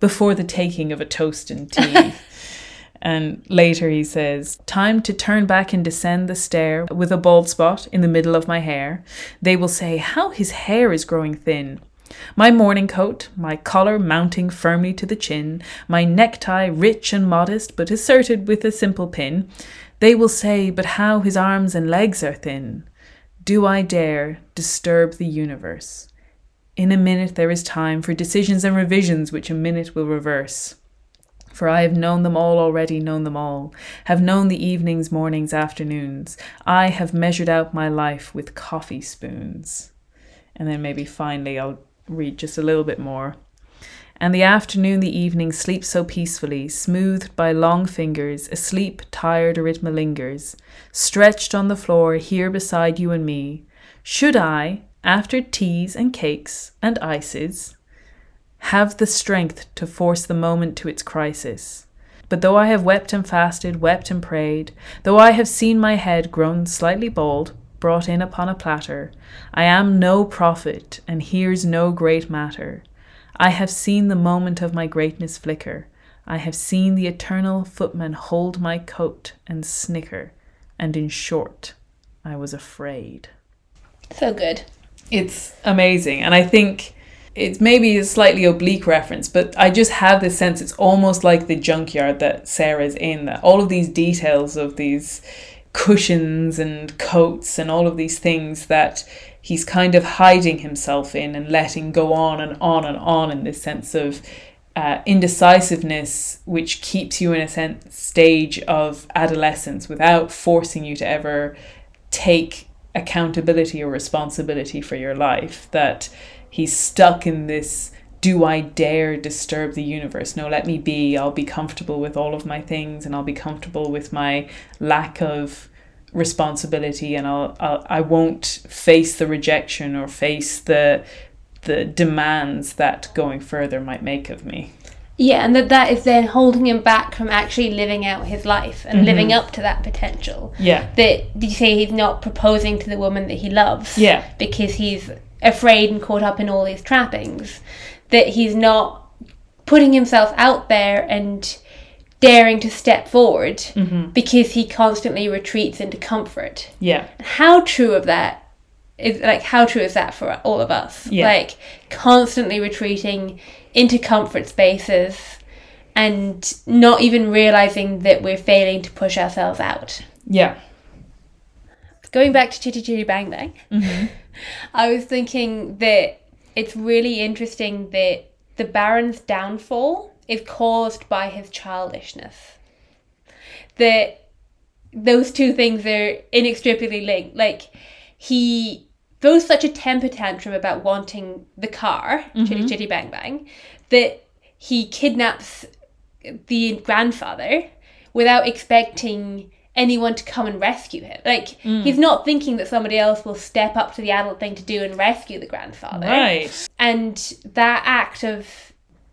before the taking of a toast and tea." And later he says, "Time to turn back and descend the stair with a bald spot in the middle of my hair. They will say, how his hair is growing thin. My morning coat, my collar mounting firmly to the chin, my necktie rich and modest, but asserted with a simple pin. They will say, but how his arms and legs are thin. Do I dare disturb the universe? In a minute there is time for decisions and revisions, which a minute will reverse. For I have known them all already, known them all, have known the evenings, mornings, afternoons. I have measured out my life with coffee spoons." And then maybe finally I'll read just a little bit more. "And the afternoon, the evening sleeps so peacefully, smoothed by long fingers, asleep, tired, Arithma lingers, stretched on the floor here beside you and me. Should I, after teas and cakes and ices, have the strength to force the moment to its crisis? But though I have wept and fasted, wept and prayed, though I have seen my head grown slightly bald, brought in upon a platter, I am no prophet, and here's no great matter. I have seen the moment of my greatness flicker. I have seen the eternal footman hold my coat and snicker. And in short, I was afraid." So good. It's amazing. And I think it's maybe a slightly oblique reference, but I just have this sense it's almost like the junkyard that Sarah's in, that all of these details of these cushions and coats and all of these things that he's kind of hiding himself in and letting go on and on and on, in this sense of indecisiveness, which keeps you in a sense stage of adolescence without forcing you to ever take accountability or responsibility for your life. That he's stuck in this, do I dare disturb the universe? No, let me be. I'll be comfortable with all of my things, and I'll be comfortable with my lack of responsibility, and I won't face the rejection or face the demands that going further might make of me. Yeah, and that is then holding him back from actually living out his life and living up to that potential. Yeah. That, did you say he's not proposing to the woman that he loves? Yeah. Because he's afraid and caught up in all these trappings, that he's not putting himself out there and daring to step forward because he constantly retreats into comfort. Yeah. How true of that is, like, how true is that for all of us? Yeah. Like, constantly retreating into comfort spaces and not even realizing that we're failing to push ourselves out. Yeah. going back to Chitty Chitty Bang Bang, mm-hmm. I was thinking that it's really interesting that the Baron's downfall is caused by his childishness. That those two things are inextricably linked. Like, he throws such a temper tantrum about wanting the car, mm-hmm. Chitty Chitty Bang Bang, that he kidnaps the grandfather without expecting anyone to come and rescue him. Like, he's not thinking that somebody else will step up to the adult thing to do and rescue the grandfather. Right. And that act of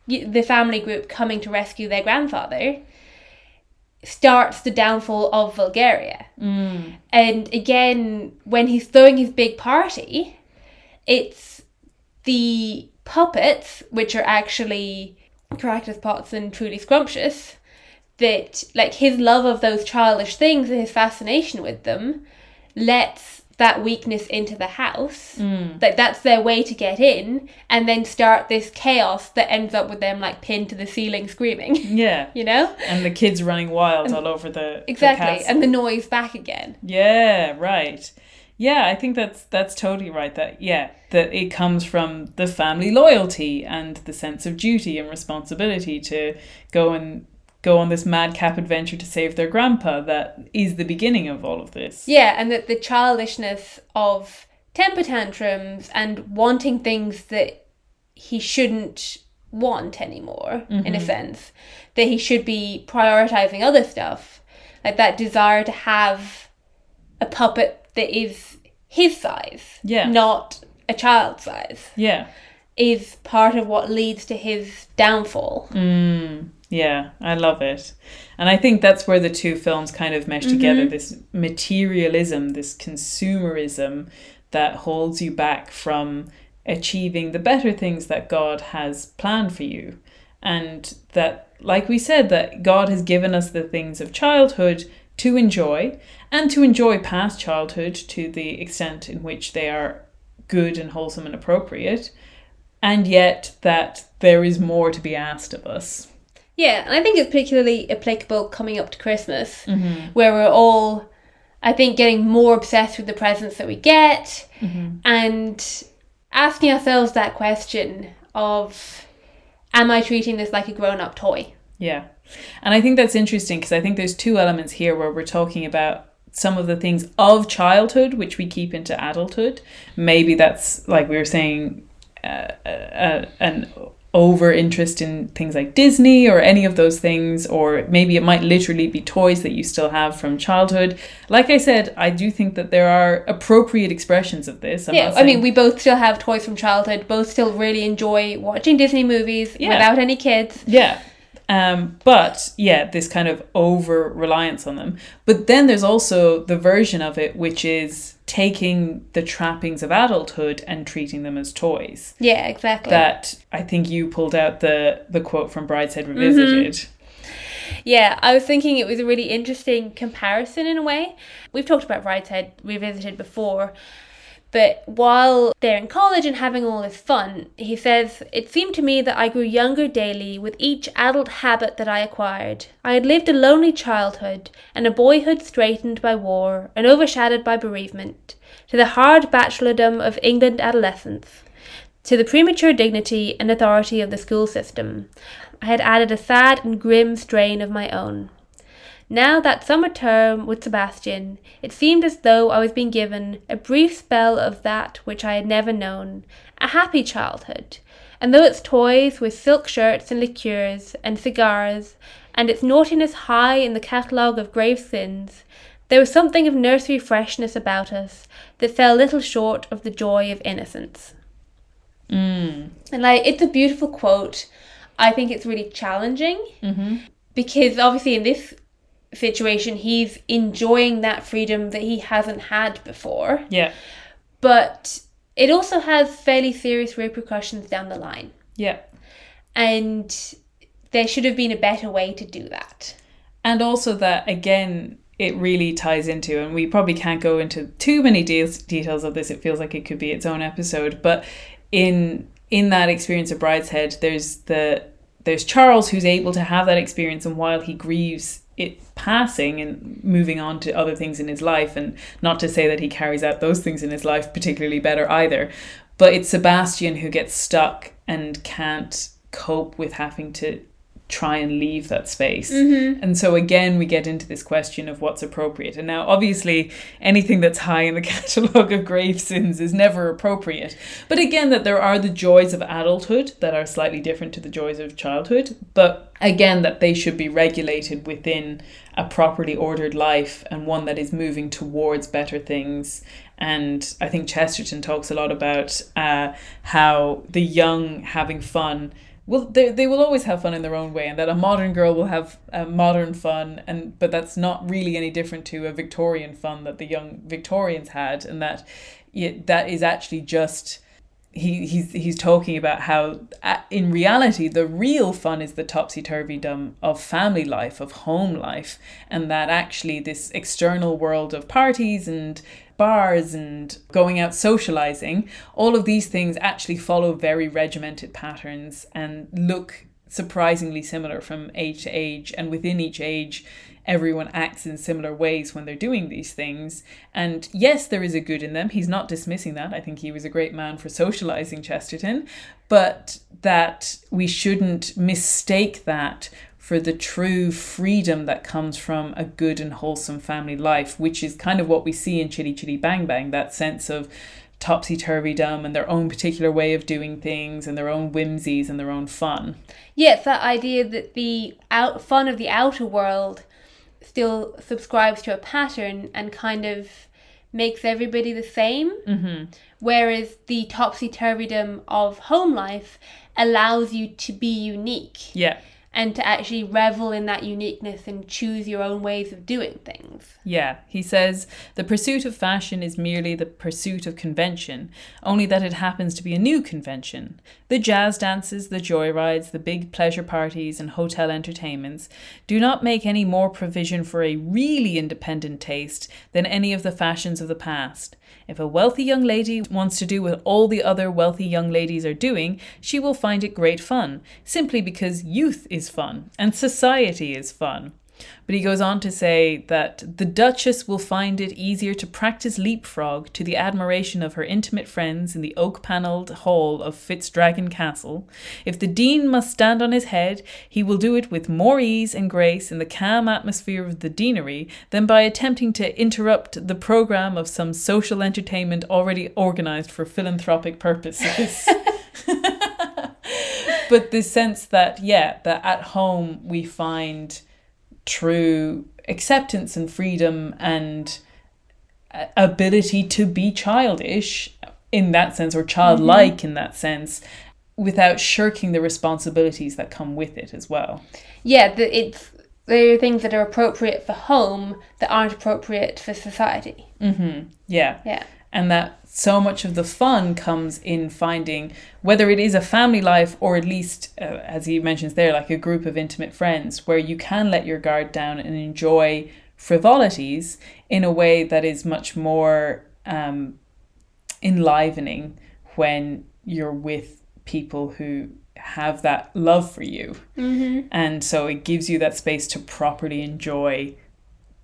the family group coming to rescue their grandfather starts the downfall of Vulgaria. And again, when he's throwing his big party, it's the puppets, which are actually Caractacus Potts and Truly Scrumptious, that, like, his love of those childish things and his fascination with them lets that weakness into the house. Like, that's their way to get in and then start this chaos that ends up with them, like, pinned to the ceiling screaming. Yeah. You know? And the kids running wild all over the Exactly. The and the noise back again. Yeah, right. Yeah, I think that's totally right. That it comes from the family loyalty and the sense of duty and responsibility to go on this madcap adventure to save their grandpa. That is the beginning of all of this. Yeah, and that the childishness of temper tantrums and wanting things that he shouldn't want anymore, mm-hmm. in a sense, that he should be prioritizing other stuff, like that desire to have a puppet that is his size, not a child's size, is part of what leads to his downfall. Yeah, I love it. And I think that's where the two films kind of mesh together, this materialism, this consumerism that holds you back from achieving the better things that God has planned for you. And that, like we said, that God has given us the things of childhood to enjoy, and to enjoy past childhood to the extent in which they are good and wholesome and appropriate, and yet that there is more to be asked of us. Yeah, and I think it's particularly applicable coming up to Christmas, where we're all, I think, getting more obsessed with the presents that we get, and asking ourselves that question of, am I treating this like a grown-up toy? Yeah, and I think that's interesting because I think there's two elements here where we're talking about some of the things of childhood which we keep into adulthood. Maybe that's, like we were saying, an over interest in things like Disney or any of those things, or maybe it might literally be toys that you still have from childhood. Like I said, I do think that there are appropriate expressions of this. I mean, we both still have toys from childhood, both still really enjoy watching Disney movies without any kids. Yeah. But yeah, this kind of over reliance on them. But then there's also the version of it which is taking the trappings of adulthood and treating them as toys. Yeah, exactly. That, I think you pulled out the quote from Brideshead Revisited. Yeah, I was thinking it was a really interesting comparison in a way. We've talked about Brideshead Revisited before, but while they're in college and having all this fun, he says, "It seemed to me that I grew younger daily with each adult habit that I acquired. I had lived a lonely childhood and a boyhood straitened by war and overshadowed by bereavement, to the hard bachelordom of England adolescence, to the premature dignity and authority of the school system. I had added a sad and grim strain of my own. Now that summer term with Sebastian, it seemed as though I was being given a brief spell of that which I had never known, a happy childhood, and though its toys with silk shirts and liqueurs and cigars, and its naughtiness high in the catalogue of grave sins, there was something of nursery freshness about us that fell little short of the joy of innocence." And like, it's a beautiful quote. I think it's really challenging, because obviously in this situation he's enjoying that freedom that he hasn't had before, but it also has fairly serious repercussions down the line, and there should have been a better way to do that. And also that, again, it really ties into, and we probably can't go into too many details of this, it feels like it could be its own episode, but in that experience of Brideshead, there's the there's Charles, who's able to have that experience, and while he grieves it passing and moving on to other things in his life, and not to say that he carries out those things in his life particularly better either, but it's Sebastian who gets stuck and can't cope with having to try and leave that space. Mm-hmm. And so again, we get into this question of what's appropriate. And now, obviously, anything that's high in the catalogue of grave sins is never appropriate. But again, that there are the joys of adulthood that are slightly different to the joys of childhood. But again, that they should be regulated within a properly ordered life, and one that is moving towards better things. And I think Chesterton talks a lot about how the young having fun, well, they will always have fun in their own way, and that a modern girl will have modern fun, but that's not really any different to a Victorian fun that the young Victorians had, and that is actually just he's talking about how in reality the real fun is the topsy-turvydom of family life, of home life, and that actually this external world of parties and bars and going out socializing, all of these things actually follow very regimented patterns and look surprisingly similar from age to age, and within each age everyone acts in similar ways when they're doing these things. And yes, there is a good in them, he's not dismissing that. I think he was a great man for socializing, Chesterton, but that we shouldn't mistake that for the true freedom that comes from a good and wholesome family life, which is kind of what we see in Chitty Chitty Bang Bang, that sense of topsy-turvydom and their own particular way of doing things and their own whimsies and their own fun. Yeah, it's that idea that the fun of the outer world still subscribes to a pattern and kind of makes everybody the same, mm-hmm. whereas the topsy-turvydom of home life allows you to be unique. Yeah. And to actually revel in that uniqueness and choose your own ways of doing things. Yeah, he says, the pursuit of fashion is merely the pursuit of convention, only that it happens to be a new convention. The jazz dances, the joyrides, the big pleasure parties and hotel entertainments do not make any more provision for a really independent taste than any of the fashions of the past. If a wealthy young lady wants to do what all the other wealthy young ladies are doing, she will find it great fun, simply because youth is fun and society is fun. But he goes on to say that the Duchess will find it easier to practice leapfrog to the admiration of her intimate friends in the oak-panelled hall of Fitzdragon Castle. If the Dean must stand on his head, he will do it with more ease and grace in the calm atmosphere of the deanery than by attempting to interrupt the programme of some social entertainment already organised for philanthropic purposes. But the sense that, yeah, that at home we find true acceptance and freedom and ability to be childish in that sense, or childlike mm-hmm. in that sense, without shirking the responsibilities that come with it as well. Yeah, there are things that are appropriate for home that aren't appropriate for society. Mm-hmm. Yeah. And that so much of the fun comes in finding, whether it is a family life or at least, as he mentions there, like a group of intimate friends where you can let your guard down and enjoy frivolities in a way that is much more enlivening when you're with people who have that love for you. Mm-hmm. And so it gives you that space to properly enjoy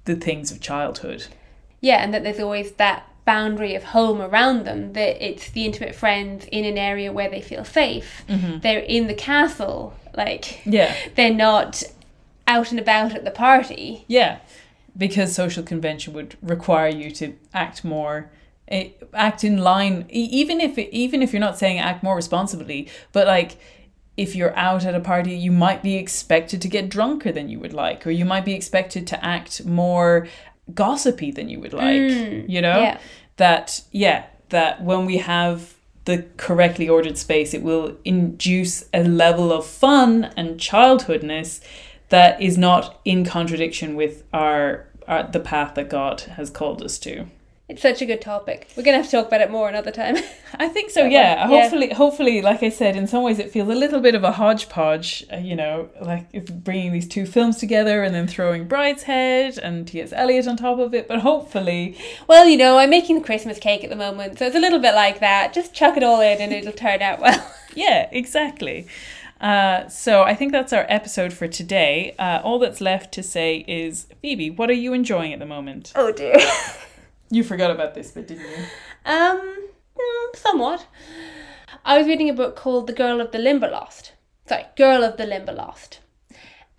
the things of childhood. Yeah, and that there's always that boundary of home around them, that it's the intimate friends in an area where they feel safe. Mm-hmm. They're in the castle, like, yeah, they're not out and about at the party. Yeah, because social convention would require you to act more, act in line, even if you're not saying act more responsibly, but like, if you're out at a party, you might be expected to get drunker than you would like, or you might be expected to act more gossipy than you would like, you know? Yeah. That when we have the correctly ordered space, it will induce a level of fun and childhoodness that is not in contradiction with the path that God has called us to. It's such a good topic. We're going to have to talk about it more another time. I think so, yeah. Hopefully, like I said, in some ways it feels a little bit of a hodgepodge, like it's bringing these two films together and then throwing Brideshead and T.S. Eliot on top of it. But hopefully... Well, I'm making the Christmas cake at the moment, so it's a little bit like that. Just chuck it all in and it'll turn out well. Yeah, exactly. So I think that's our episode for today. All that's left to say is, Phoebe, what are you enjoying at the moment? Oh dear. You forgot about this bit, didn't you? Somewhat. I was reading a book called Girl of the Limberlost.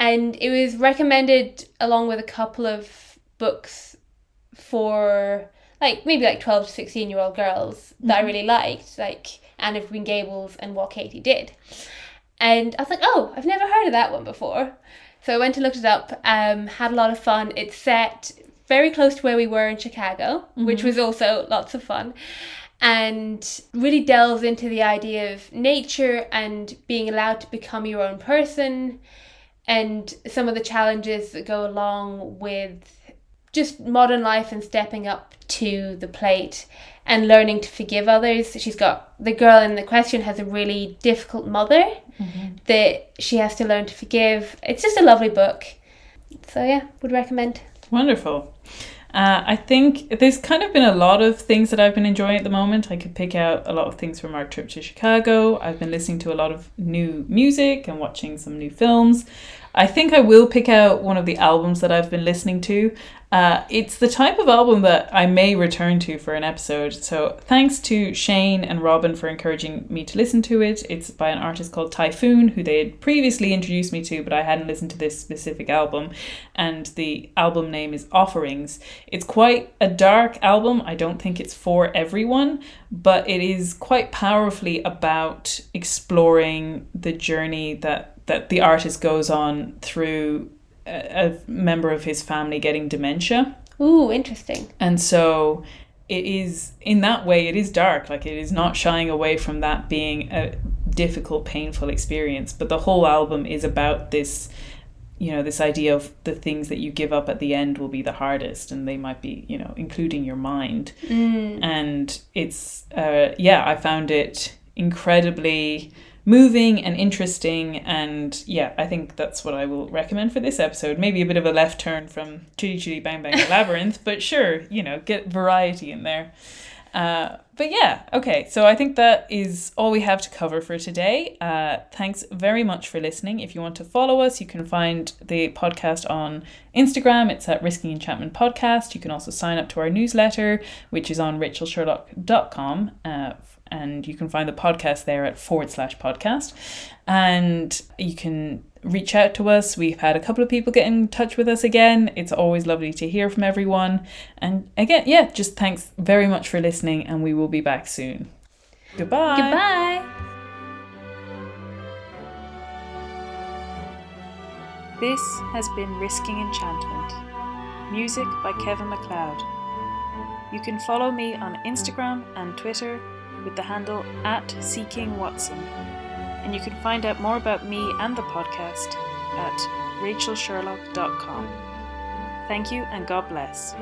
And it was recommended along with a couple of books for maybe 12 to 16-year-old girls that I really liked, like Anne of Green Gables and What Katie Did. And I was like, oh, I've never heard of that one before. So I went and looked it up, had a lot of fun. It's set very close to where we were in Chicago, which was also lots of fun, and really delves into the idea of nature and being allowed to become your own person and some of the challenges that go along with just modern life and stepping up to the plate and learning to forgive others. She's got, the girl in the question has a really difficult mother that she has to learn to forgive. It's just a lovely book. So yeah, would recommend. Wonderful. I think there's kind of been a lot of things that I've been enjoying at the moment. I could pick out a lot of things from our trip to Chicago. I've been listening to a lot of new music and watching some new films. I think I will pick out one of the albums that I've been listening to. It's the type of album that I may return to for an episode. So thanks to Shane and Robin for encouraging me to listen to it. It's by an artist called Typhoon, who they had previously introduced me to, but I hadn't listened to this specific album. And the album name is Offerings. It's quite a dark album. I don't think it's for everyone, but it is quite powerfully about exploring the journey that the artist goes on through a member of his family getting dementia. Ooh, interesting. And so it is, in that way, it is dark. Like, it is not shying away from that being a difficult, painful experience. But the whole album is about this, you know, this idea of the things that you give up at the end will be the hardest, and they might be, you know, including your mind. And it's, I found it incredibly moving and interesting, and yeah, I think that's what I will recommend for this episode. Maybe a bit of a left turn from Chitty Chitty Bang Bang Labyrinth, but sure, you know, get variety in there. But yeah, okay, so I think that is all we have to cover for today. Thanks very much for listening. If you want to follow us, you can find the podcast on Instagram. It's at Risking Enchantment Podcast. You can also sign up to our newsletter, which is on rachelsherlock.com, and you can find the podcast there at /podcast. And you can reach out to us. We've had a couple of people get in touch with us again. It's always lovely to hear from everyone. And again, yeah, just thanks very much for listening, and we will be back soon. Goodbye. Goodbye. This has been Risking Enchantment. Music by Kevin MacLeod. You can follow me on Instagram and Twitter with the handle @SeekingWatson, and you can find out more about me and the podcast at rachelsherlock.com. Thank you and God bless.